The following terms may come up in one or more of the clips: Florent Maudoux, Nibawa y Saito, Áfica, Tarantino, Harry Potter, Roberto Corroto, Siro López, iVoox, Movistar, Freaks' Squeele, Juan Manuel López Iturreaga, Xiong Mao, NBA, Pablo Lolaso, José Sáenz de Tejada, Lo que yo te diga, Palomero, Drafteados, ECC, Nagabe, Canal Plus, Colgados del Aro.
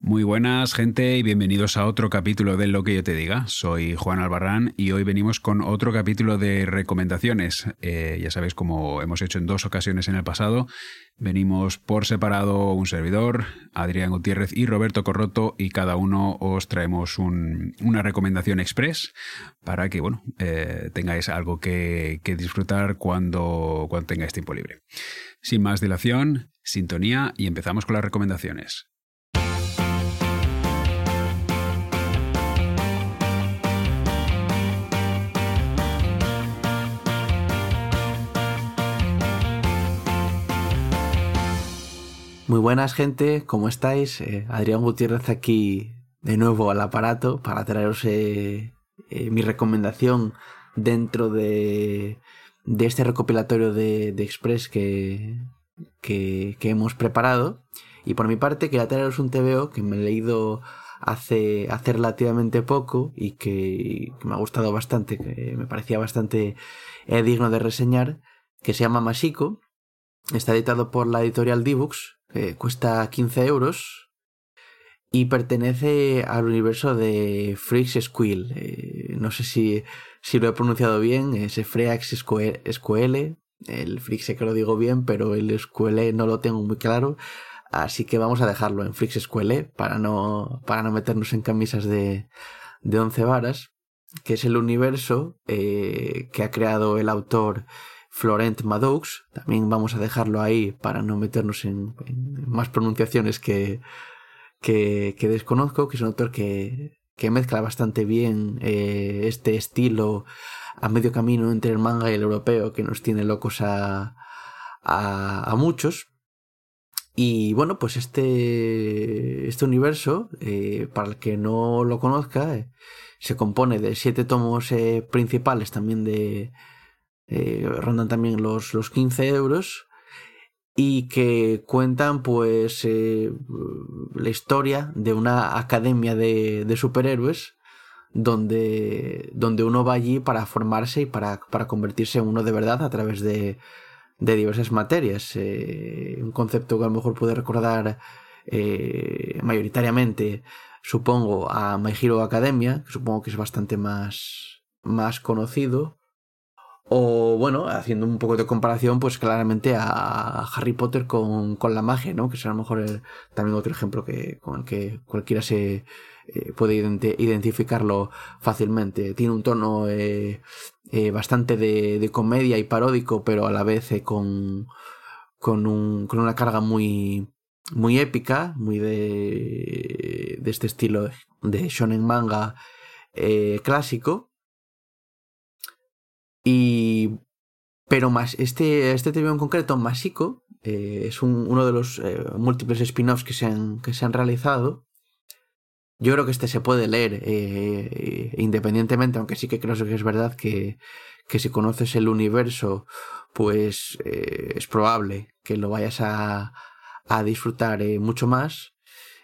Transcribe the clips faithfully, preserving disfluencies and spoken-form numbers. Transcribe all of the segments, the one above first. Muy buenas, gente, y bienvenidos a otro capítulo de Lo que yo te diga. Soy Juan Albarrán y hoy venimos con otro capítulo de recomendaciones. Eh, ya sabéis, como hemos hecho en dos ocasiones en el pasado, venimos por separado un servidor, Adrián Gutiérrez y Roberto Corroto, y cada uno os traemos un, una recomendación express para que bueno eh, tengáis algo que, que disfrutar cuando, cuando tengáis tiempo libre. Sin más dilación, sintonía y empezamos con las recomendaciones. Muy buenas, gente, ¿cómo estáis? Eh, Adrián Gutiérrez aquí de nuevo al aparato para traeros eh, eh, mi recomendación dentro de, de este recopilatorio de, de Express que, que, que hemos preparado. Y por mi parte quería traeros un T V O que me he leído hace, hace relativamente poco y que, que me ha gustado bastante, que me parecía bastante eh, digno de reseñar, que se llama Mashiko. Está editado por la editorial Dibux, eh, cuesta quince euros y pertenece al universo de Freaks' Squeele. Eh, no sé si, si lo he pronunciado bien, es Freaks' Squeele, el Freaks sé que lo digo bien, pero el Squeele no lo tengo muy claro, así que vamos a dejarlo en Freaks' Squeele para no, para no meternos en camisas de, de once varas, que es el universo eh, que ha creado el autor Florent Maudoux. También vamos a dejarlo ahí para no meternos en, en más pronunciaciones que, que, que desconozco, que es un autor que, que mezcla bastante bien eh, este estilo a medio camino entre el manga y el europeo que nos tiene locos a, a, a muchos. Y bueno, pues este, este universo, eh, para el que no lo conozca, eh, se compone de siete tomos eh, principales también de... Eh, rondan también los, los quince euros y que cuentan pues eh, la historia de una academia de, de superhéroes donde, donde uno va allí para formarse y para, para convertirse en uno de verdad a través de, de diversas materias. Eh, un concepto que a lo mejor puede recordar eh, mayoritariamente, supongo, a My Hero Academia, que supongo que es bastante más, más conocido. O bueno, haciendo un poco de comparación, pues claramente a Harry Potter con, con la magia, ¿no? Que será a lo mejor el, también otro ejemplo que, con el que cualquiera se eh, puede identi- identificarlo fácilmente. Tiene un tono eh, eh, bastante de, de comedia y paródico, pero a la vez eh, con, con, un, con una carga muy, muy épica, muy de, de este estilo de shonen manga eh, clásico. Y, pero más, este, este T V O en concreto, Mashiko, eh, es un, uno de los eh, múltiples spin-offs que se, han, que se han realizado. Yo creo que este se puede leer eh, independientemente, aunque sí que creo que es verdad que, que si conoces el universo, pues eh, es probable que lo vayas a, a disfrutar eh, mucho más.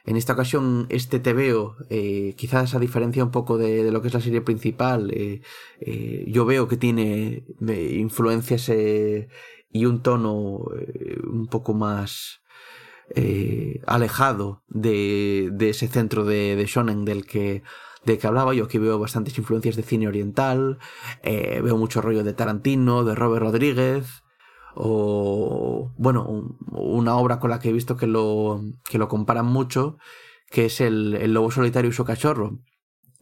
En esta ocasión, este T V O, eh, quizás a diferencia un poco de, de lo que es la serie principal, eh, eh, yo veo que tiene influencias eh, y un tono eh, un poco más eh, alejado de, de ese centro de, de shonen del que, del que hablaba. Yo aquí veo bastantes influencias de cine oriental, eh, veo mucho rollo de Tarantino, de Robert Rodríguez... o bueno, un, una obra con la que he visto que lo, que lo comparan mucho, que es el, el lobo solitario y su cachorro.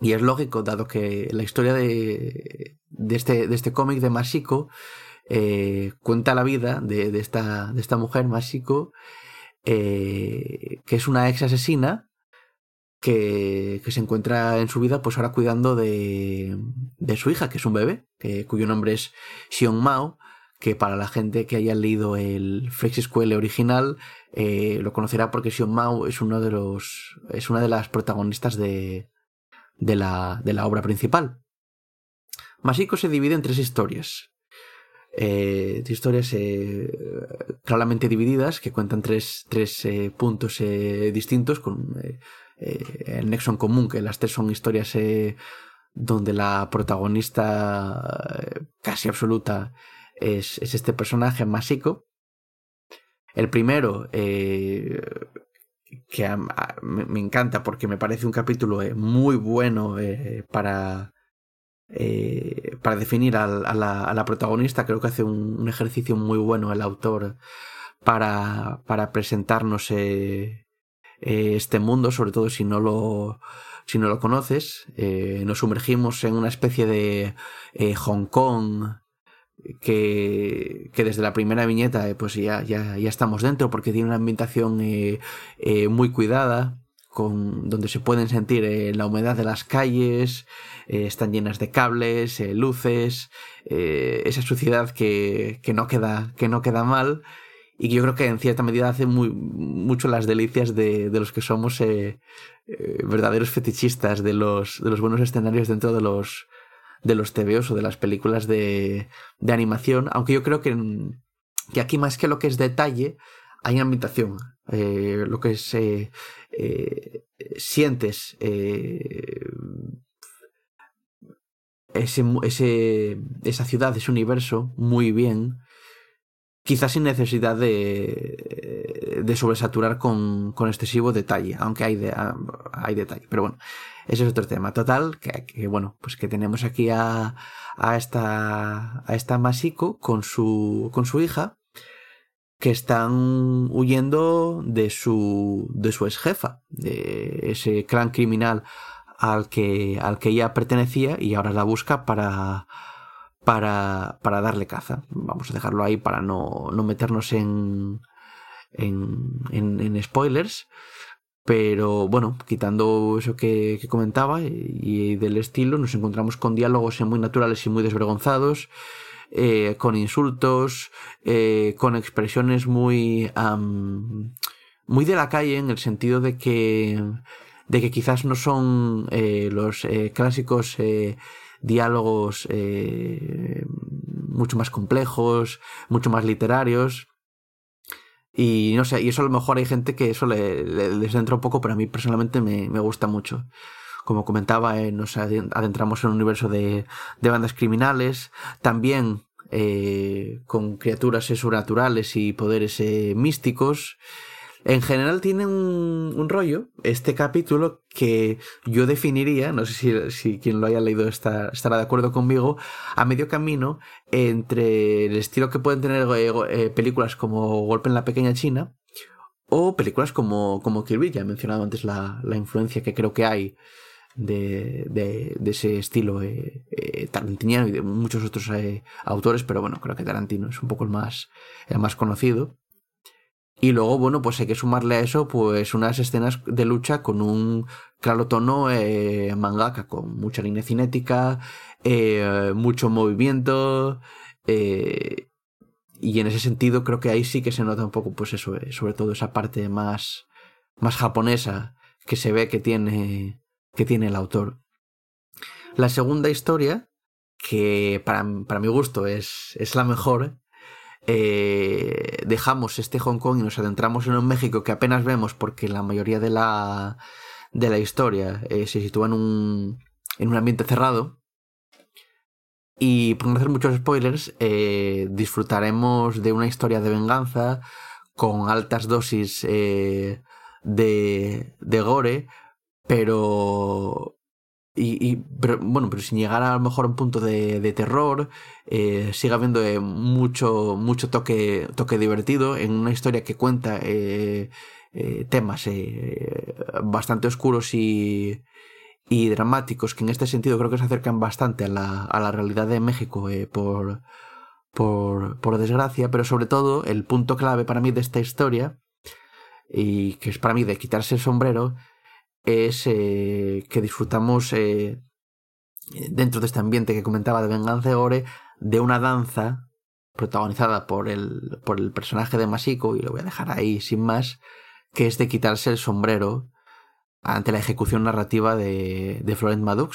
Y es lógico, dado que la historia de, de este, de este cómic de Mashiko eh, cuenta la vida de, de, esta, de esta mujer, Mashiko, eh, que es una ex asesina que, que se encuentra en su vida pues ahora cuidando de, de su hija, que es un bebé, eh, cuyo nombre es Xiong Mao, que para la gente que haya leído el Freaks' Squeele original eh, lo conocerá porque Xiong Mao es uno de los es una de las protagonistas de, de, la, de la obra principal. Mashiko se divide en tres historias. Eh, historias eh, claramente divididas que cuentan tres, tres eh, puntos eh, distintos con eh, eh, el nexo en común, que las tres son historias eh, donde la protagonista eh, casi absoluta es, es este personaje, Mashiko. El primero, eh, que a, a, me, me encanta porque me parece un capítulo eh, muy bueno eh, para... Eh, para definir a, a, la, a la protagonista. Creo que hace un, un ejercicio muy bueno el autor para, para presentarnos eh, eh, este mundo, sobre todo si no lo, si no lo conoces. Eh, nos sumergimos en una especie de eh, Hong Kong que, que desde la primera viñeta eh, pues ya, ya, ya estamos dentro, porque tiene una ambientación eh, eh, muy cuidada. Con, donde se pueden sentir eh, la humedad de las calles, eh, están llenas de cables, eh, luces, eh, esa suciedad que, que, no queda, que no queda mal, y que yo creo que en cierta medida hace muy, mucho las delicias de, de los que somos eh, eh, verdaderos fetichistas de los, de los buenos escenarios dentro de los, de los T V Os o de las películas de, de animación, aunque yo creo que, que aquí más que lo que es detalle, hay ambientación, eh, lo que es eh, eh, sientes eh, ese, ese, esa ciudad, ese universo muy bien, quizás sin necesidad de, de sobresaturar con, con excesivo detalle, aunque hay, de, hay detalle, pero bueno, ese es otro tema. Total, que, que bueno, pues que tenemos aquí a, a esta a esta Mashiko con su con su hija, que están huyendo de su de su ex jefa, de ese clan criminal al que al que ella pertenecía, y ahora la busca para para para darle caza. Vamos a dejarlo ahí para no, no meternos en en, en en spoilers, pero bueno, quitando eso que, que comentaba y del estilo, nos encontramos con diálogos muy naturales y muy desvergonzados. Eh, con insultos, eh, con expresiones muy um, muy de la calle, en el sentido de que de que quizás no son eh, los eh, clásicos eh, diálogos eh, mucho más complejos, mucho más literarios, y no sé, y eso a lo mejor hay gente que eso le, le, les entra un poco, pero a mí personalmente me, me gusta mucho. Como comentaba, eh, nos adentramos en un universo de, de bandas criminales, también eh, con criaturas sobrenaturales y poderes eh, místicos. En general tiene un, un rollo este capítulo que yo definiría, no sé si, si quien lo haya leído está, estará de acuerdo conmigo, a medio camino entre el estilo que pueden tener eh, películas como Golpe en la Pequeña China o películas como, como Kill Bill. Ya he mencionado antes la, la influencia que creo que hay De, de, de ese estilo eh, eh, tarantiniano y de muchos otros eh, autores, pero bueno, creo que Tarantino es un poco el más, el más conocido. Y luego, bueno, pues hay que sumarle a eso pues unas escenas de lucha con un claro tono eh, mangaka, con mucha línea cinética, eh, mucho movimiento, eh, y en ese sentido creo que ahí sí que se nota un poco pues eso, eh, sobre todo esa parte más, más japonesa que se ve que tiene que tiene el autor. La segunda historia, que para, para mi gusto es, es la mejor, eh, dejamos este Hong Kong y nos adentramos en un México que apenas vemos porque la mayoría de la, de la historia eh, se sitúa en un, en un ambiente cerrado. Y por no hacer muchos spoilers, eh, disfrutaremos de una historia de venganza con altas dosis eh, de, de gore, Pero, y, y, pero bueno, pero sin llegar a lo mejor a un punto de, de terror, eh, sigue habiendo eh, mucho, mucho toque, toque divertido en una historia que cuenta eh, eh, temas eh, bastante oscuros y, y dramáticos, que en este sentido creo que se acercan bastante a la, a la realidad de México, eh, por, por, por desgracia. Pero sobre todo el punto clave para mí de esta historia, y que es para mí de quitarse el sombrero, es eh, que disfrutamos eh, dentro de este ambiente que comentaba de venganza y gore, de una danza protagonizada por el, por el personaje de Mashiko, y lo voy a dejar ahí sin más, que es de quitarse el sombrero ante la ejecución narrativa de, de Florent Maudoux,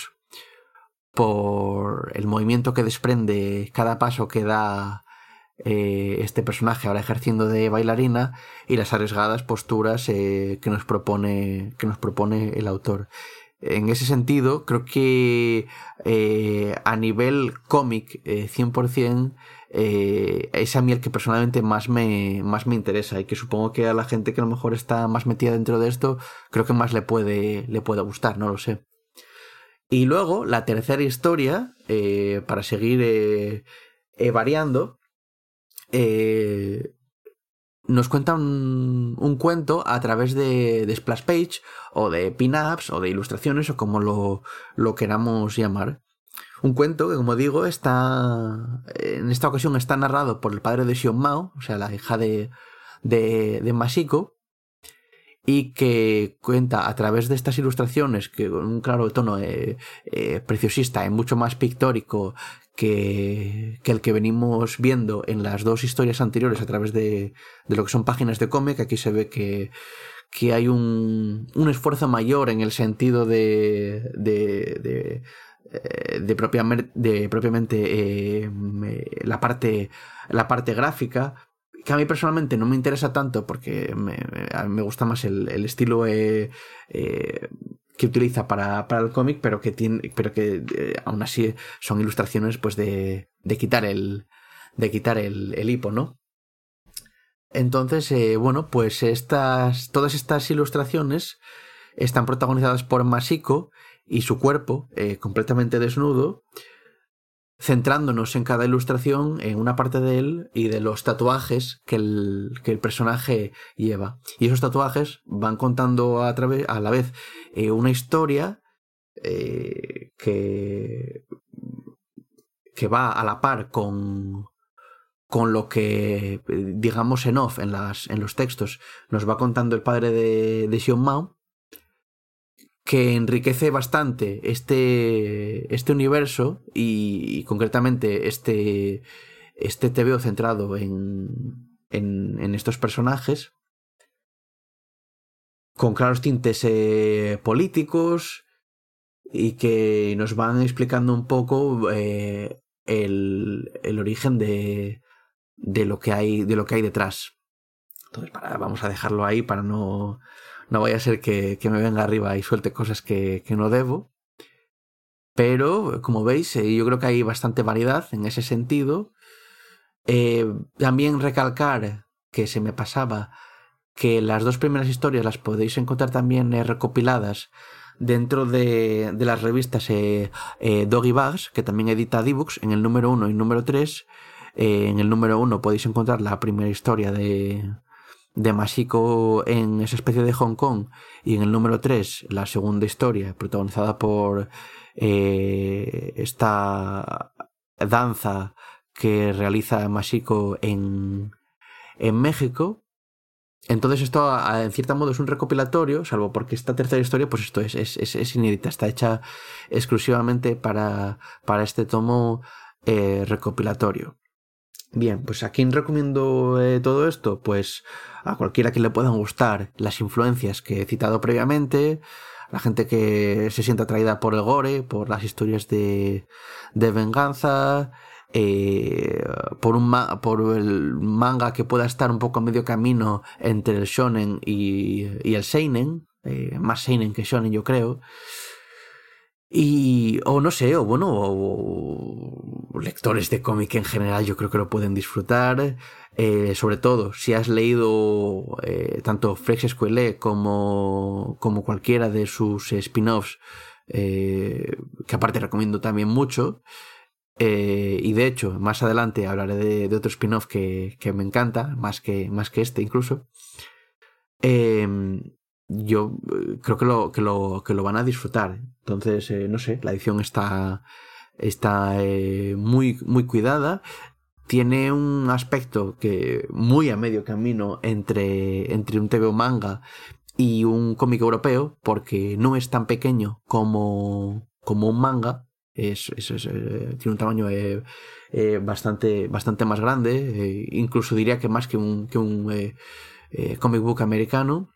por el movimiento que desprende cada paso que da eh, este personaje ahora ejerciendo de bailarina, y las arriesgadas posturas eh, que nos propone que nos propone el autor. En ese sentido, creo que eh, a nivel cómic eh, cien por ciento eh, es a mí el que personalmente más me, más me interesa, y que supongo que a la gente que a lo mejor está más metida dentro de esto, creo que más le puede, le puede gustar, no lo sé. Y luego, la tercera historia, eh, para seguir eh, eh, variando, eh, nos cuenta un, un cuento a través de, de splash page, o de pin-ups, o de ilustraciones, o como lo, lo queramos llamar. Un cuento que, como digo, está en esta ocasión está narrado por el padre de Xiong Mao, o sea, la hija de, de, de Mashiko, y que cuenta a través de estas ilustraciones, que con un claro tono eh, eh, preciosista y mucho más pictórico que, que el que venimos viendo en las dos historias anteriores a través de, de lo que son páginas de cómic. Aquí se ve que, que hay un, un esfuerzo mayor en el sentido de, de, de, de, propia, de propiamente eh, la, parte, la parte gráfica, que a mí personalmente no me interesa tanto, porque me, a mí me gusta más el, el estilo eh, eh, que utiliza para, para el cómic, pero que tiene, pero que eh, aún así son ilustraciones pues de, de quitar el de quitar el, el hipo, ¿no? Entonces, eh, bueno, pues estas todas estas ilustraciones están protagonizadas por Mashiko y su cuerpo eh, completamente desnudo, centrándonos en cada ilustración en una parte de él y de los tatuajes que el, que el personaje lleva. Y esos tatuajes van contando a, través, a la vez eh, una historia eh, que, que va a la par con, con lo que, digamos, en off, en, las, en los textos, nos va contando el padre de, de Xiong Mao, que enriquece bastante este, este universo y, y concretamente este, este T V O centrado en, en, en estos personajes, con claros tintes eh, políticos, y que nos van explicando un poco eh, el, el origen de, de, lo que hay, de lo que hay detrás. Entonces, para, vamos a dejarlo ahí para no... No vaya a ser que, que me venga arriba y suelte cosas que, que no debo. Pero, como veis, eh, yo creo que hay bastante variedad en ese sentido. Eh, también recalcar, que se me pasaba, que las dos primeras historias las podéis encontrar también eh, recopiladas dentro de, de las revistas eh, eh, Doggy Bugs, que también edita Dibux, en el número uno y número tres. Eh, en el número uno podéis encontrar la primera historia de... de Mashiko en esa especie de Hong Kong, y en el número tres la segunda historia, protagonizada por eh, esta danza que realiza Mashiko en, en México. Entonces esto a, a, en cierto modo es un recopilatorio, salvo porque esta tercera historia pues esto es, es, es, es inédita, está hecha exclusivamente para, para este tomo eh, recopilatorio. Bien, pues ¿a quién recomiendo eh, todo esto? Pues a cualquiera que le puedan gustar las influencias que he citado previamente, a la gente que se sienta atraída por el gore, por las historias de, de venganza, eh, por, un ma- por el manga que pueda estar un poco a medio camino entre el shonen y, y el seinen, eh, más seinen que shonen, yo creo. Y, o no sé, o bueno, o, o lectores de cómic en general, yo creo que lo pueden disfrutar. Eh, sobre todo, si has leído eh, tanto Freaks' Squeele como, como cualquiera de sus spin-offs, eh, que aparte recomiendo también mucho. Eh, y de hecho, más adelante hablaré de, de otro spin-off que, que me encanta, más que, más que este incluso. Eh, yo creo que lo, que lo, que lo van a disfrutar. Entonces, eh, no sé, la edición está, está eh, muy, muy cuidada. Tiene un aspecto que muy a medio camino entre, entre un T V O manga y un cómic europeo, porque no es tan pequeño como, como un manga. es, es, es, eh, tiene un tamaño eh, eh, bastante, bastante más grande, eh, incluso diría que más que un, que un eh, eh, comic book americano,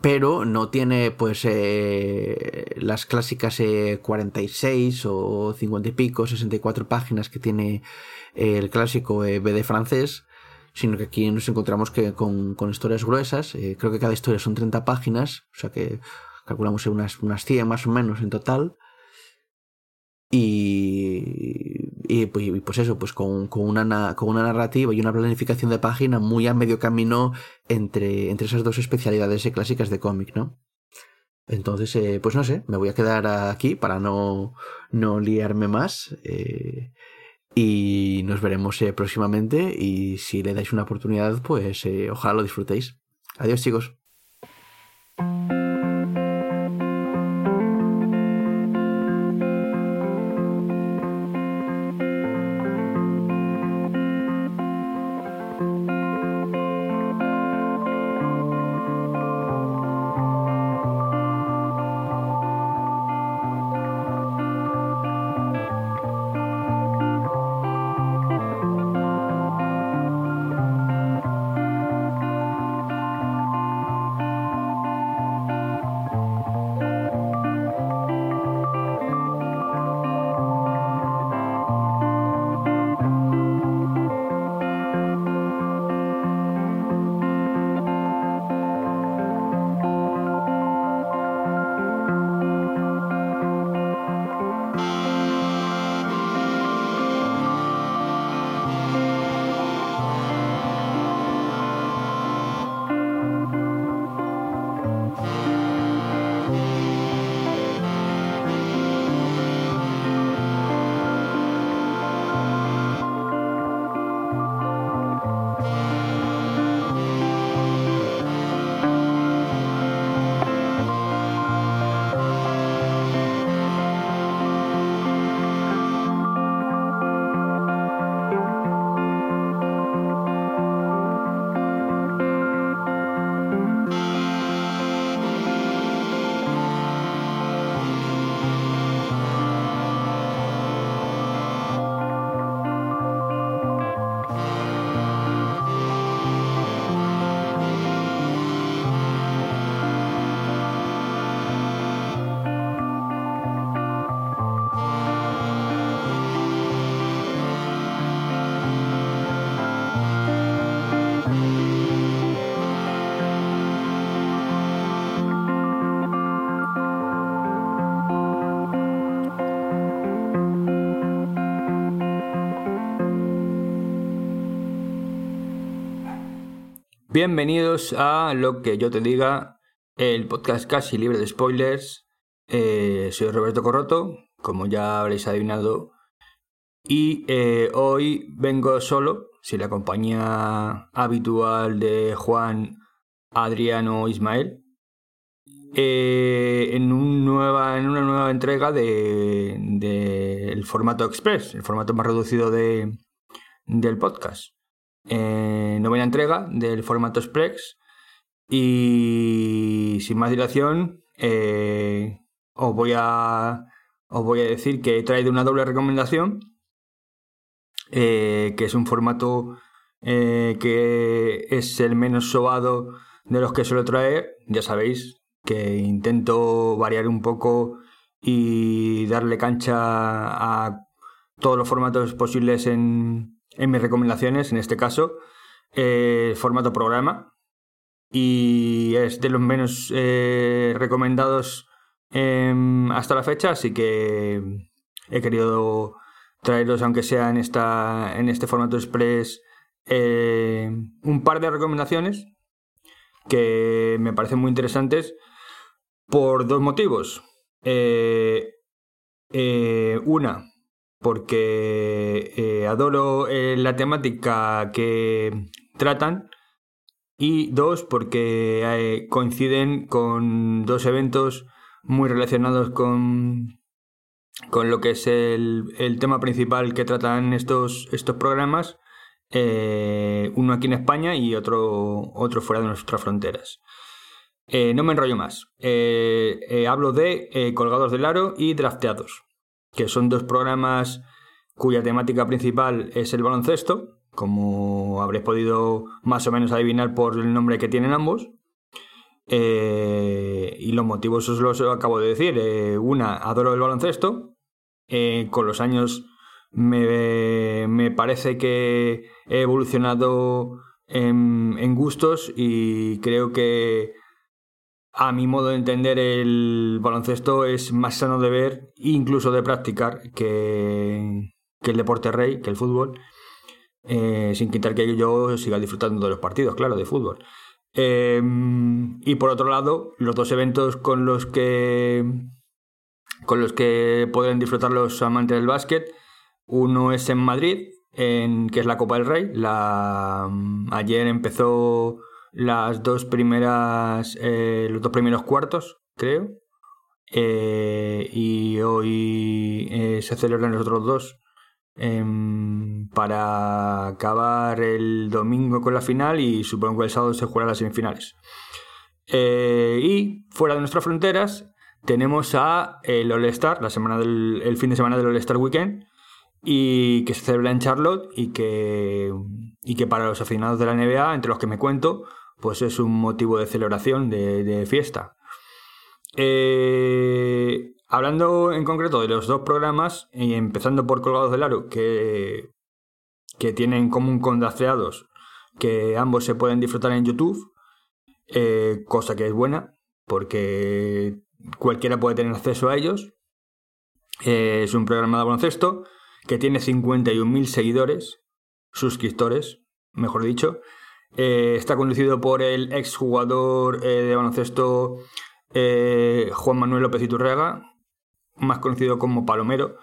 pero no tiene pues eh, las clásicas eh, cuarenta y seis o cincuenta y pico, sesenta y cuatro páginas que tiene eh, el clásico eh, B D francés, sino que aquí nos encontramos que con, con historias gruesas, eh, creo que cada historia son treinta páginas, o sea que calculamos unas, unas cien más o menos en total, y, y, pues, y pues eso, pues con, con, una, con una narrativa y una planificación de página muy a medio camino entre, entre esas dos especialidades eh, clásicas de cómic, ¿no? Entonces, eh, pues no sé, me voy a quedar aquí para no, no liarme más, eh, y nos veremos eh, próximamente, y si le dais una oportunidad, pues eh, ojalá lo disfrutéis. Adiós, chicos. Bienvenidos a Lo que yo te diga, el podcast casi libre de spoilers. Eh, soy Roberto Corroto, como ya habréis adivinado, y eh, hoy vengo solo, sin la compañía habitual de Juan, Adrián o Ismael, eh, en, un nueva, en una nueva entrega de, de el formato express, el formato más reducido de, del podcast. Eh, novena entrega del formato Sprex, y sin más dilación eh, os voy a os voy a decir que he traído una doble recomendación, eh, que es un formato eh, que es el menos sobado de los que suelo traer. Ya sabéis que intento variar un poco y darle cancha a todos los formatos posibles en en mis recomendaciones. En este caso, eh, formato programa, y es de los menos eh, recomendados eh, hasta la fecha, así que he querido traeros, aunque sea en, esta, en este formato express, eh, un par de recomendaciones que me parecen muy interesantes por dos motivos. Eh, eh, una, porque eh, adoro eh, la temática que tratan, y dos, porque eh, coinciden con dos eventos muy relacionados con, con lo que es el, el tema principal que tratan estos, estos programas, eh, uno aquí en España y otro, otro fuera de nuestras fronteras. Eh, no me enrollo más. Eh, eh, hablo de eh, Colgados del Aro y Drafteados, que son dos programas cuya temática principal es el baloncesto, como habréis podido más o menos adivinar por el nombre que tienen ambos. Eh, y los motivos os los acabo de decir. Eh, una, adoro el baloncesto. Eh, con los años me, me parece que he evolucionado en, en gustos y creo que a mi modo de entender el baloncesto es más sano de ver, incluso de practicar, que, que el deporte rey, que el fútbol. Eh, sin quitar que yo siga disfrutando de los partidos, claro, de fútbol. Eh, y por otro lado, los dos eventos con los que con los que podrán disfrutar los amantes del básquet, uno es en Madrid, en, que es la Copa del Rey. La, ayer empezó las dos primeras, eh, los dos primeros cuartos, creo, eh, y hoy eh, se celebran los otros dos para acabar el domingo con la final, y supongo que el sábado se juegan las semifinales. Eh, y fuera de nuestras fronteras tenemos a el All Star, la semana del, el fin de semana del All Star Weekend, y que se celebra en Charlotte, y que, y que para los aficionados de la N B A, entre los que me cuento, pues es un motivo de celebración, de, de fiesta. Eh... Hablando en concreto de los dos programas, y empezando por Colgados del Aro, que, que tienen en común con Drafteados, que ambos se pueden disfrutar en YouTube, eh, cosa que es buena, porque cualquiera puede tener acceso a ellos. Eh, es un programa de baloncesto que tiene cincuenta y un mil seguidores, suscriptores, mejor dicho. Eh, está conducido por el exjugador eh, de baloncesto eh, Juan Manuel López Iturreaga, más conocido como Palomero,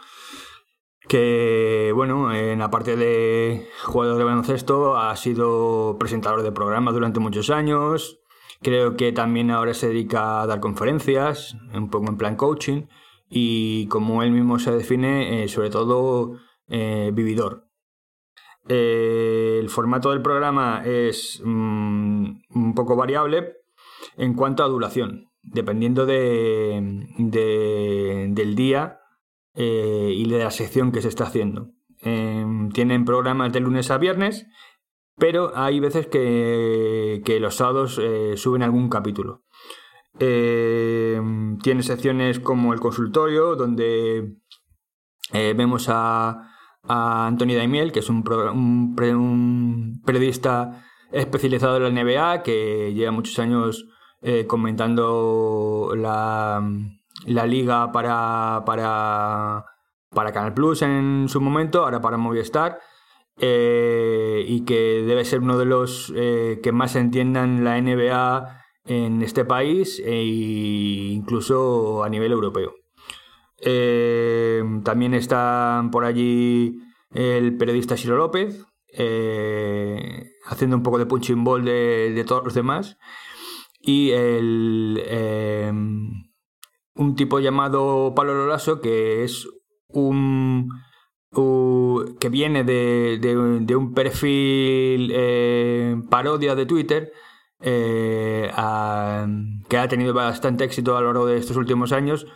que, bueno, en la parte de jugador de baloncesto ha sido presentador de programas durante muchos años. Creo que también ahora se dedica a dar conferencias, un poco en plan coaching, y como él mismo se define, eh, sobre todo eh, vividor. Eh, el formato del programa es mm, un poco variable en cuanto a duración, dependiendo de, de del día eh, y de la sección que se está haciendo. Eh, tienen programas de lunes a viernes, pero hay veces que, que los sábados eh, suben algún capítulo. Eh, tiene secciones como el consultorio, donde eh, vemos a, a Antoni Daimiel, que es un, pro, un, un periodista especializado en la N B A, que lleva muchos años Eh, comentando la, la liga para, para, para Canal Plus en su momento, ahora para Movistar, eh, y que debe ser uno de los eh, que más entiendan la N B A en este país e incluso a nivel europeo. Eh, también están por allí el periodista Siro López, eh, haciendo un poco de punching ball de, de todos los demás, y el, eh, un tipo llamado Pablo Lolaso, que es un, un que viene de, de, de un perfil eh, parodia de Twitter eh, a, que ha tenido bastante éxito a lo largo de estos últimos años.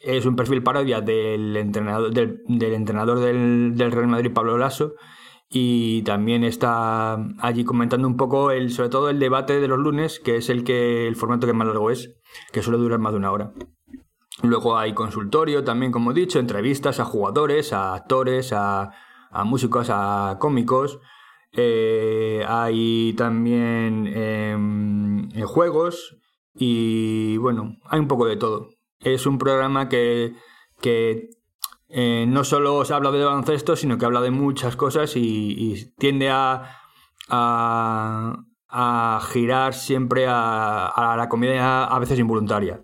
Es un perfil parodia del entrenador del, del entrenador del, del Real Madrid, Pablo Laso, y también está allí comentando un poco el, sobre todo el debate de los lunes, que es el que el formato que más largo es, que suele durar más de una hora. Luego hay consultorio también, como he dicho, entrevistas a jugadores, a actores, a, a músicos, a cómicos. Eh, hay también eh, juegos y, bueno, hay un poco de todo. Es un programa que... que Eh, no solo se habla de baloncesto, sino que habla de muchas cosas y, y tiende a, a, a girar siempre a, a la comedia, a veces involuntaria.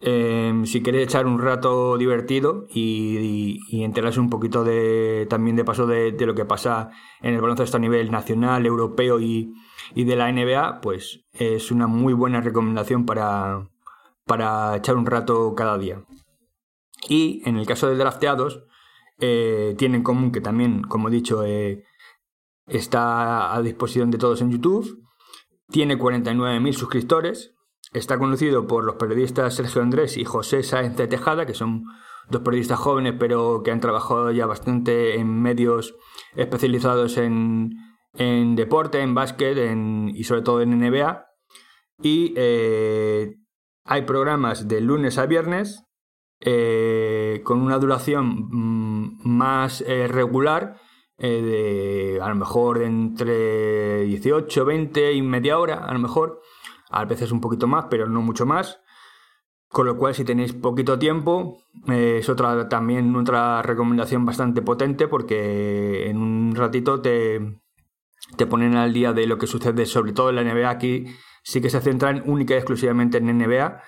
Eh, si quieres echar un rato divertido y, y, y enterarse un poquito de, también de paso de, de lo que pasa en el baloncesto a nivel nacional, europeo y, y de la N B A, pues es una muy buena recomendación para, para echar un rato cada día. Y en el caso de Drafteados, eh, tienen en común que también, como he dicho, eh, está a disposición de todos en YouTube. Tiene cuarenta y nueve mil suscriptores, Está conducido por los periodistas Sergio Andrés y José Sáenz de Tejada, que son dos periodistas jóvenes pero que han trabajado ya bastante en medios especializados en, en deporte, en básquet en, y sobre todo en N B A. Y eh, hay programas de lunes a viernes eh, con una duración mm, más eh, regular, eh, de a lo mejor de entre dieciocho, veinte y media hora, a lo mejor. A veces un poquito más, pero no mucho más. Con lo cual, si tenéis poquito tiempo, eh, es otra también otra recomendación bastante potente, porque en un ratito te, te ponen al día de lo que sucede, sobre todo en la N B A. Aquí sí que se centran única y exclusivamente en N B A.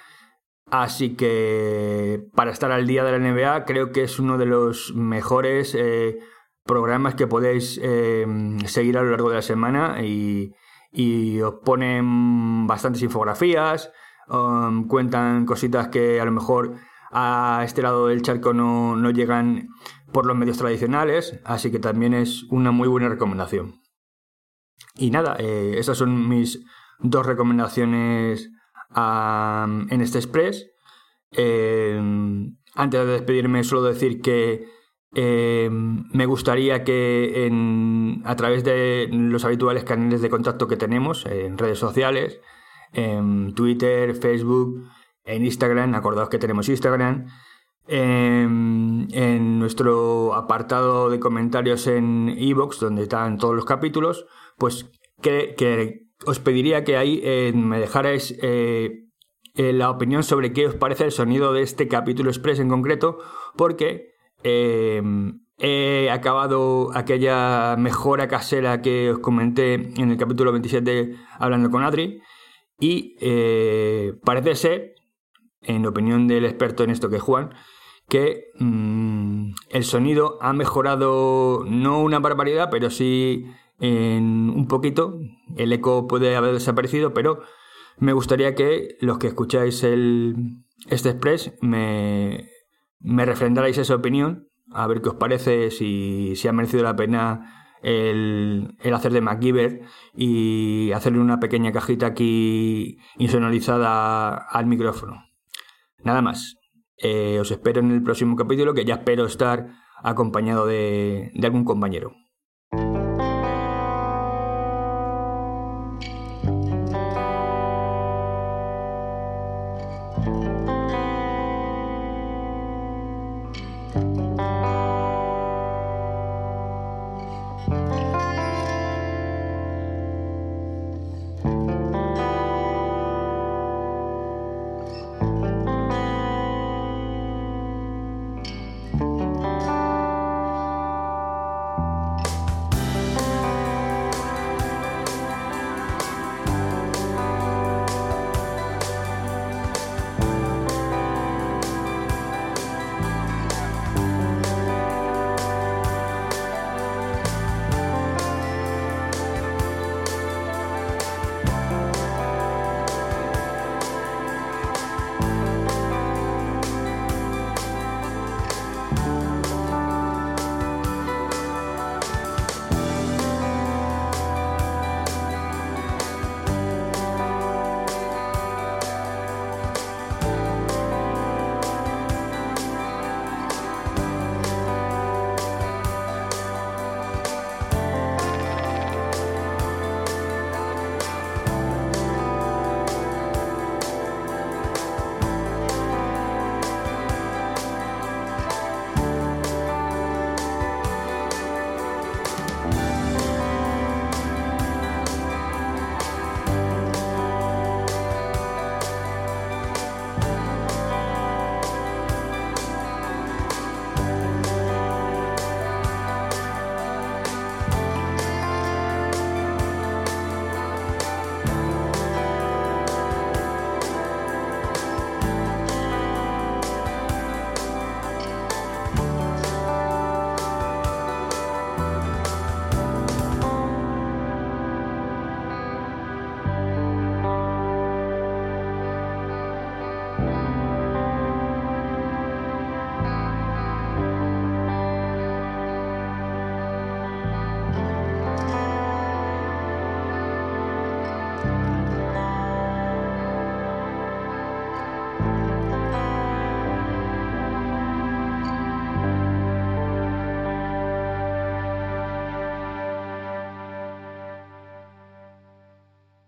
Así que para estar al día de la N B A, creo que es uno de los mejores eh, programas que podéis eh, seguir a lo largo de la semana. Y... Y os ponen bastantes infografías, um, cuentan cositas que a lo mejor a este lado del charco no, no llegan por los medios tradicionales, así que también es una muy buena recomendación. Y nada, eh, esas son mis dos recomendaciones um, en este Express. Eh, antes de despedirme, solo decir que Eh, me gustaría que en, a través de los habituales canales de contacto que tenemos en redes sociales, en Twitter, Facebook, en Instagram, acordaos que tenemos Instagram, en, en nuestro apartado de comentarios en iVoox, donde están todos los capítulos, pues que, que os pediría que ahí eh, me dejarais eh, eh, la opinión sobre qué os parece el sonido de este capítulo Express en concreto, porque Eh, he acabado aquella mejora casera que os comenté en el capítulo veintisiete hablando con Adri y eh, parece ser, en opinión del experto en esto que es Juan, que mmm, el sonido ha mejorado no una barbaridad, pero sí en un poquito. El eco puede haber desaparecido, pero me gustaría que los que escucháis el, este Express me... me refrendaréis esa opinión, a ver qué os parece, si, si ha merecido la pena el, el hacer de MacGyver y hacerle una pequeña cajita aquí insonorizada al micrófono. Nada más. Eh, os espero en el próximo capítulo, que ya espero estar acompañado de, de algún compañero.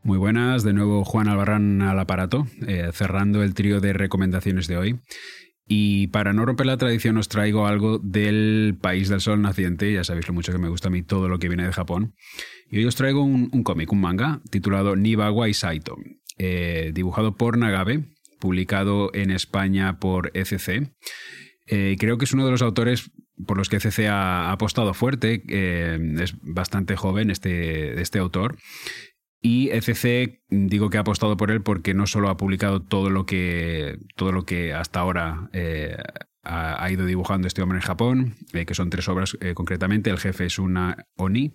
Muy buenas, de nuevo Juan Albarrán al aparato, eh, cerrando el trío de recomendaciones de hoy. Y para no romper la tradición os traigo algo del país del sol naciente, ya sabéis lo mucho que me gusta a mí todo lo que viene de Japón. Y hoy os traigo un, un cómic, un manga, titulado Nibawa y Saito, eh, dibujado por Nagabe, publicado en España por E C C. Eh, creo que es uno de los autores por los que E C C ha apostado fuerte, eh, es bastante joven este, este autor. Y E C C, digo que ha apostado por él porque no solo ha publicado todo lo que, todo lo que hasta ahora eh, ha, ha ido dibujando este hombre en Japón, eh, que son tres obras eh, concretamente, El jefe es una Oni,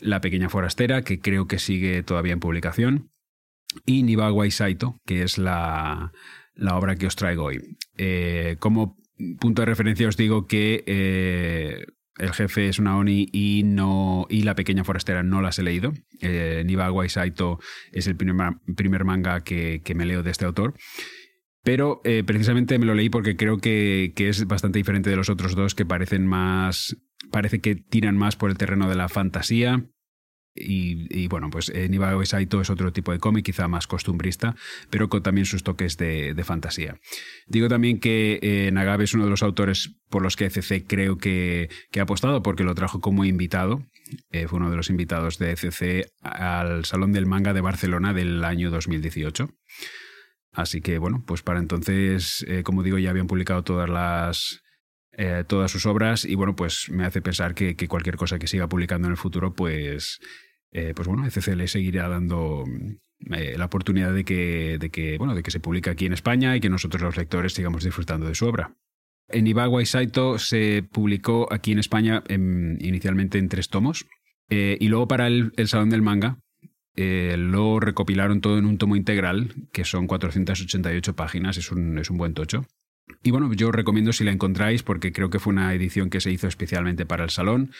La pequeña forastera, que creo que sigue todavía en publicación, y Nibawa y Saito, que es la, la obra que os traigo hoy. Eh, como punto de referencia os digo que eh, El jefe es una Oni y, no, y La pequeña forastera no las he leído. Eh, Nibawa y Saito es el primer, primer manga que, que me leo de este autor. Pero eh, precisamente me lo leí porque creo que, que es bastante diferente de los otros dos que parecen más... Parece que tiran más por el terreno de la fantasía. Y, y bueno, pues eh, Nibawa y Saito es otro tipo de cómic, quizá más costumbrista, pero con también sus toques de, de fantasía. Digo también que eh, Nagabe es uno de los autores por los que E C C creo que, que ha apostado, porque lo trajo como invitado. Eh, fue uno de los invitados de E C C al Salón del Manga de Barcelona del año dos mil dieciocho. Así que bueno, pues para entonces, eh, como digo, ya habían publicado todas las... Eh, todas sus obras y bueno, pues me hace pensar que, que cualquier cosa que siga publicando en el futuro, pues, eh, pues bueno, E C C le seguirá dando eh, la oportunidad de que, de que, bueno, de que se publique aquí en España y que nosotros los lectores sigamos disfrutando de su obra. En Nibawa y Saito se publicó aquí en España en, inicialmente en tres tomos eh, y luego para el, el Salón del Manga eh, lo recopilaron todo en un tomo integral que son cuatrocientas ochenta y ocho páginas, es un, es un buen tocho. Y bueno, yo os recomiendo si la encontráis porque creo que fue una edición que se hizo especialmente para el salón.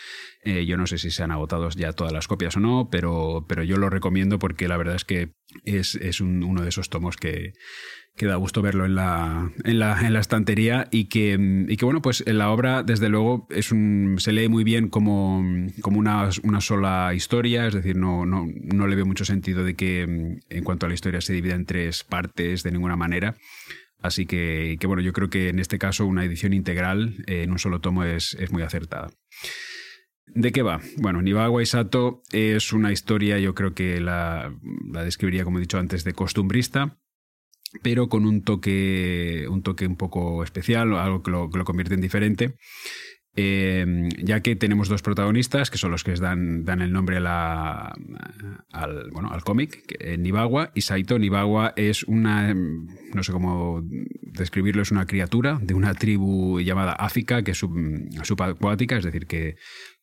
Eh, yo no sé si se han agotado ya todas las copias o no, pero, pero yo lo recomiendo porque la verdad es que es, es un, uno de esos tomos que, que da gusto verlo en la, en la, en la estantería y que, y que bueno, pues la obra desde luego es un, se lee muy bien como, como una, una sola historia, es decir, no, no, no le veo mucho sentido de que en cuanto a la historia se divida en tres partes de ninguna manera. Así que, que, bueno, yo creo que en este caso una edición integral eh, en un solo tomo es, es muy acertada. ¿De qué va? Bueno, Nibawa y Saito es una historia, yo creo que la, la describiría, como he dicho antes, de costumbrista, pero con un toque un, toque un poco especial, algo que lo, que lo convierte en diferente, eh, ya que tenemos dos protagonistas, que son los que dan, dan el nombre a la, al, bueno, al cómic, Nibawa y Saito. Nibawa es una... no sé cómo describirlo, es una criatura de una tribu llamada Áfica, que es sub, subacuática, es decir, que,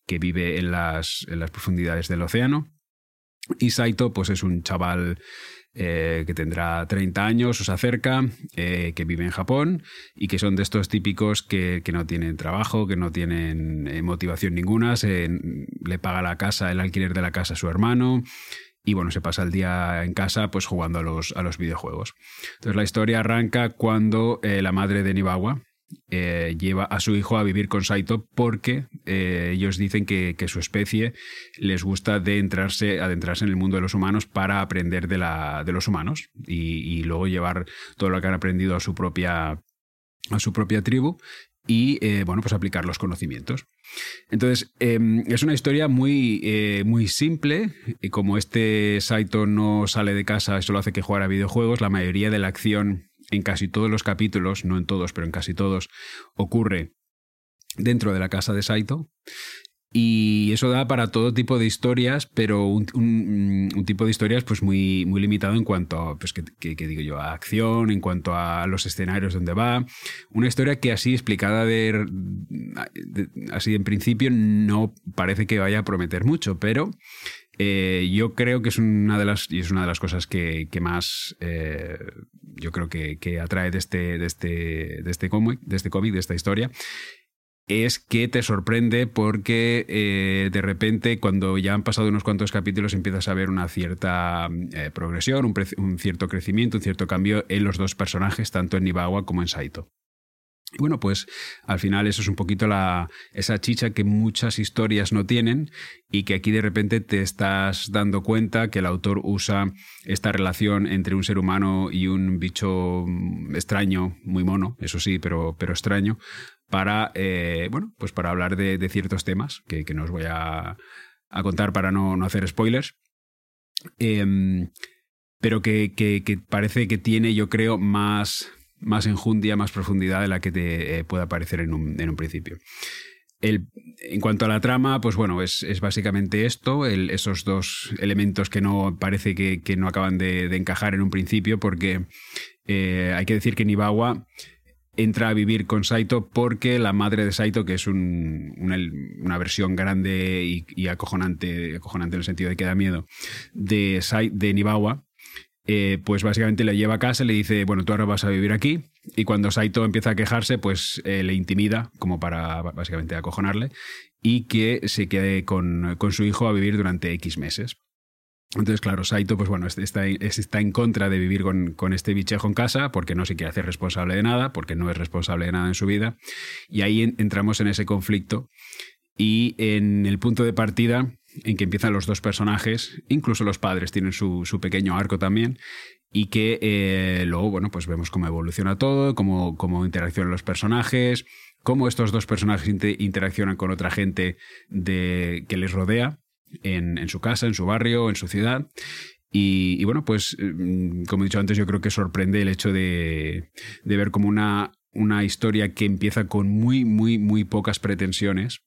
que vive en las, en las profundidades del océano. Y Saito pues es un chaval eh, que tendrá treinta años o se acerca, eh, que vive en Japón y que son de estos típicos que, que no tienen trabajo, que no tienen eh, motivación ninguna, se, le paga la casa, el alquiler de la casa a su hermano... Y bueno, se pasa el día en casa pues jugando a los, a los videojuegos. Entonces la historia arranca cuando eh, la madre de Nibawa eh, lleva a su hijo a vivir con Saito porque eh, ellos dicen que, que su especie les gusta de entrarse, adentrarse en el mundo de los humanos para aprender de, la, de los humanos y, y luego llevar todo lo que han aprendido a su propia, a su propia tribu. Y eh, bueno, pues aplicar los conocimientos. Entonces, eh, es una historia muy, eh, muy simple. Y como este Saito no sale de casa, eso lo hace que jugar a videojuegos. La mayoría de la acción en casi todos los capítulos, no en todos, pero en casi todos, ocurre dentro de la casa de Saito. Y eso da para todo tipo de historias, pero un, un, un tipo de historias pues muy, muy limitado en cuanto a, pues, que, que, que digo yo, a acción, en cuanto a los escenarios donde va. Una historia que así explicada de, de, así en principio no parece que vaya a prometer mucho, pero eh, yo creo que es una de las, y es una de las cosas que, que más eh, yo creo que, que atrae de este, de este, de este cómic, de este cómic, de esta historia. Es que te sorprende porque eh, de repente cuando ya han pasado unos cuantos capítulos empiezas a ver una cierta eh, progresión, un, pre- un cierto crecimiento, un cierto cambio en los dos personajes, tanto en Nibawa como en Saito. Bueno, pues al final eso es un poquito la, esa chicha que muchas historias no tienen y que aquí de repente te estás dando cuenta que el autor usa esta relación entre un ser humano y un bicho extraño, muy mono, eso sí, pero, pero extraño, para, eh, bueno, pues para hablar de, de ciertos temas que, que no os voy a, a contar para no, no hacer spoilers. Eh, pero que, que, que parece que tiene, yo creo, más... más enjundia, más profundidad de la que te eh, pueda parecer en un, en un principio. El, en cuanto a la trama, pues bueno, es, es básicamente esto, el, esos dos elementos que no parece que, que no acaban de, de encajar en un principio, porque eh, hay que decir que Nibawa entra a vivir con Saito porque la madre de Saito, que es un, una, una versión grande y, y acojonante, acojonante en el sentido de que da miedo, de, de Nibawa, Eh, pues básicamente le lleva a casa y le dice, bueno, tú ahora vas a vivir aquí. Y cuando Saito empieza a quejarse, pues eh, le intimida, como para básicamente acojonarle, y que se quede con, con su hijo a vivir durante X meses. Entonces, claro, Saito, pues bueno, está, está en contra de vivir con, con este bichejo en casa, porque no se quiere hacer responsable de nada, porque no es responsable de nada en su vida. Y ahí en, entramos en ese conflicto. Y en el punto de partida en que empiezan los dos personajes, incluso los padres tienen su, su pequeño arco también, y que eh, luego, bueno, pues vemos cómo evoluciona todo, cómo, cómo interaccionan los personajes, cómo estos dos personajes inter- interaccionan con otra gente de, que les rodea en, en su casa, en su barrio, en su ciudad. Y, y bueno, pues como he dicho antes, yo creo que sorprende el hecho de, de ver como una, una historia que empieza con muy, muy, muy pocas pretensiones,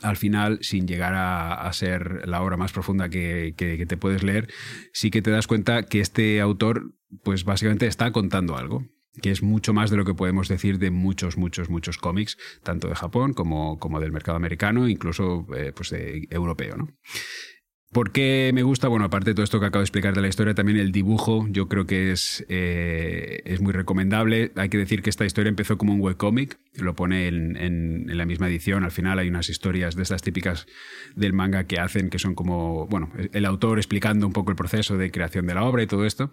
al final, sin llegar a, a ser la obra más profunda que, que, que te puedes leer, sí que te das cuenta que este autor, pues básicamente está contando algo, que es mucho más de lo que podemos decir de muchos, muchos, muchos cómics, tanto de Japón como, como del mercado americano, incluso eh, pues de europeo, ¿no? ¿Por qué me gusta? Bueno, aparte de todo esto que acabo de explicar de la historia, también el dibujo yo creo que es, eh, es muy recomendable. Hay que decir que esta historia empezó como un webcómic, lo pone en, en, en la misma edición. Al final hay unas historias de estas típicas del manga que hacen, que son como, bueno, el autor explicando un poco el proceso de creación de la obra y todo esto.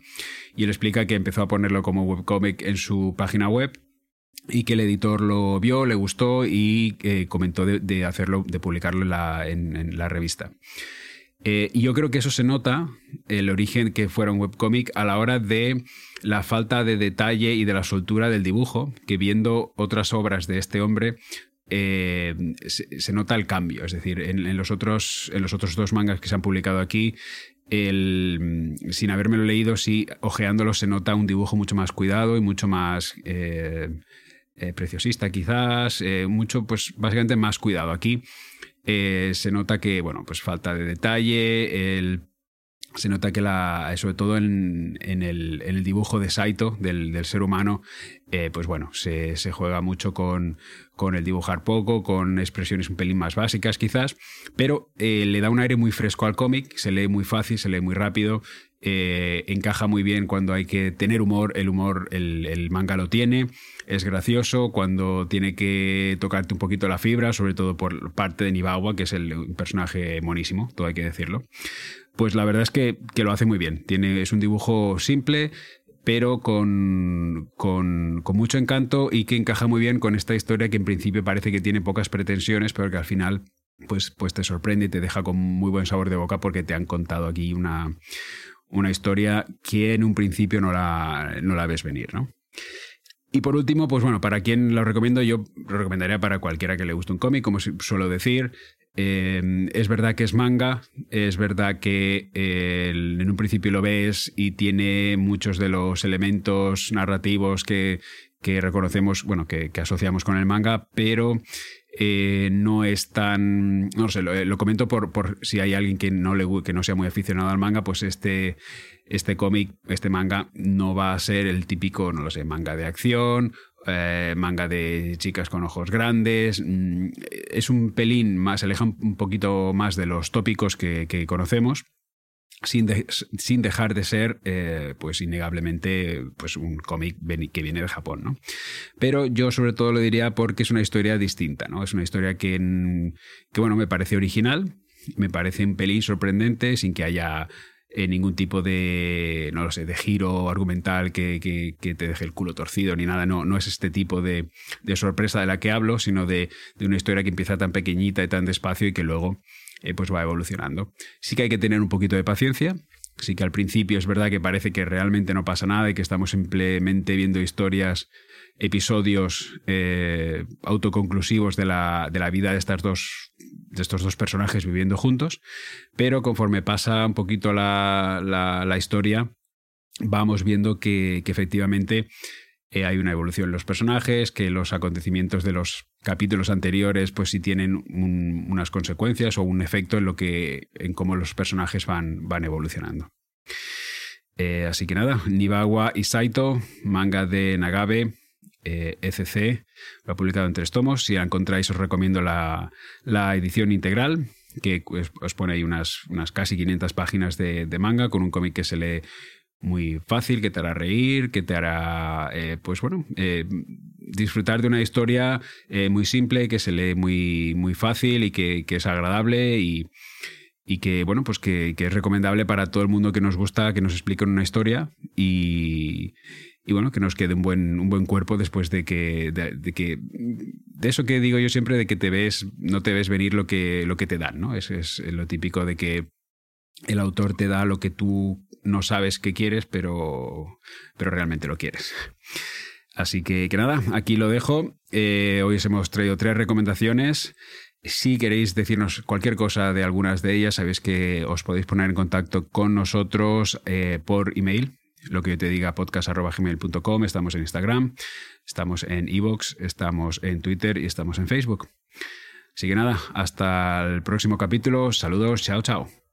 Y él explica que empezó a ponerlo como webcómic en su página web y que el editor lo vio, le gustó y eh, comentó de, de hacerlo, de publicarlo en la, en, en la revista. Eh, y yo creo que eso se nota, el origen que fuera un webcómic, a la hora de la falta de detalle y de la soltura del dibujo, que viendo otras obras de este hombre eh, se, se nota el cambio. Es decir, en, en, los otros, en los otros dos mangas que se han publicado aquí, el, sin habérmelo leído, sí, ojeándolo se nota un dibujo mucho más cuidado y mucho más eh, eh, preciosista quizás, eh, mucho, pues básicamente más cuidado aquí. Eh, se nota que, bueno, pues falta de detalle, el, se nota que la, sobre todo en, en, el, en el dibujo de Saito, del, del ser humano, eh, pues bueno, se, se juega mucho con, con el dibujar poco, con expresiones un pelín más básicas quizás, pero eh, le da un aire muy fresco al cómic, se lee muy fácil, se lee muy rápido, eh, encaja muy bien cuando hay que tener humor, el humor, el, el manga lo tiene, es gracioso cuando tiene que tocarte un poquito la fibra, sobre todo por parte de Nibawa, que es el, un personaje monísimo, todo hay que decirlo. Pues la verdad es que, que lo hace muy bien. Tiene, es un dibujo simple, pero con, con, con mucho encanto y que encaja muy bien con esta historia que en principio parece que tiene pocas pretensiones, pero que al final pues, pues te sorprende y te deja con muy buen sabor de boca porque te han contado aquí una, una historia que en un principio no la, no la ves venir, ¿no? Y por último, pues bueno, para quien lo recomiendo, yo lo recomendaría para cualquiera que le guste un cómic, como suelo decir. Eh, es verdad que es manga, es verdad que eh, en un principio lo ves y tiene muchos de los elementos narrativos que, que reconocemos, bueno, que, que asociamos con el manga, pero eh, no es tan... No sé, lo, lo comento por, por si hay alguien que no, le, que no sea muy aficionado al manga, pues este, este cómic, este manga, no va a ser el típico, no lo sé, manga de acción... Eh, manga de chicas con ojos grandes, es un pelín más, se aleja un poquito más de los tópicos que, que conocemos, sin, de, sin dejar de ser eh, pues innegablemente pues un cómic que viene de Japón, ¿no? Pero yo sobre todo lo diría porque es una historia distinta, ¿no? Es una historia que, que bueno, me parece original, me parece un pelín sorprendente, sin que haya eh, ningún tipo de, no lo sé, de giro argumental que, que, que te deje el culo torcido ni nada. No, no es este tipo de, de sorpresa de la que hablo, sino de, de una historia que empieza tan pequeñita y tan despacio y que luego eh, pues va evolucionando. Sí que hay que tener un poquito de paciencia. Sí que al principio es verdad que parece que realmente no pasa nada y que estamos simplemente viendo historias, episodios eh, autoconclusivos de la, de la vida de, estas dos, de estos dos personajes viviendo juntos, pero conforme pasa un poquito la, la, la historia vamos viendo que, que efectivamente eh, hay una evolución en los personajes, que los acontecimientos de los capítulos anteriores pues sí tienen un, unas consecuencias o un efecto en lo que en cómo los personajes van, van evolucionando. Eh, así que nada, Nibawa y Saito, manga de Nagabe, eh, E C C, lo ha publicado en tres tomos. Si la encontráis os recomiendo la, la edición integral, que os pone ahí unas, unas casi quinientas páginas de, de manga, con un cómic que se lee muy fácil, que te hará reír, que te hará eh, pues bueno eh, disfrutar de una historia eh, muy simple, que se lee muy, muy fácil y que, que es agradable y, y que bueno pues que, que es recomendable para todo el mundo que nos gusta que nos expliquen una historia y, y bueno que nos quede un buen, un buen cuerpo después de que de, de que de eso que digo yo siempre de que te ves no te ves venir lo que, lo que te dan, ¿no? Es, es lo típico de que el autor te da lo que tú no sabes que quieres, pero, pero realmente lo quieres. Así que, que nada, aquí lo dejo. Eh, hoy os hemos traído tres recomendaciones. Si queréis decirnos cualquier cosa de algunas de ellas, sabéis que os podéis poner en contacto con nosotros eh, por email. Lo que yo te diga, podcast arroba gmail punto com. Estamos en Instagram, estamos en iVoox, estamos en Twitter y estamos en Facebook. Así que nada, hasta el próximo capítulo. Saludos, chao, chao.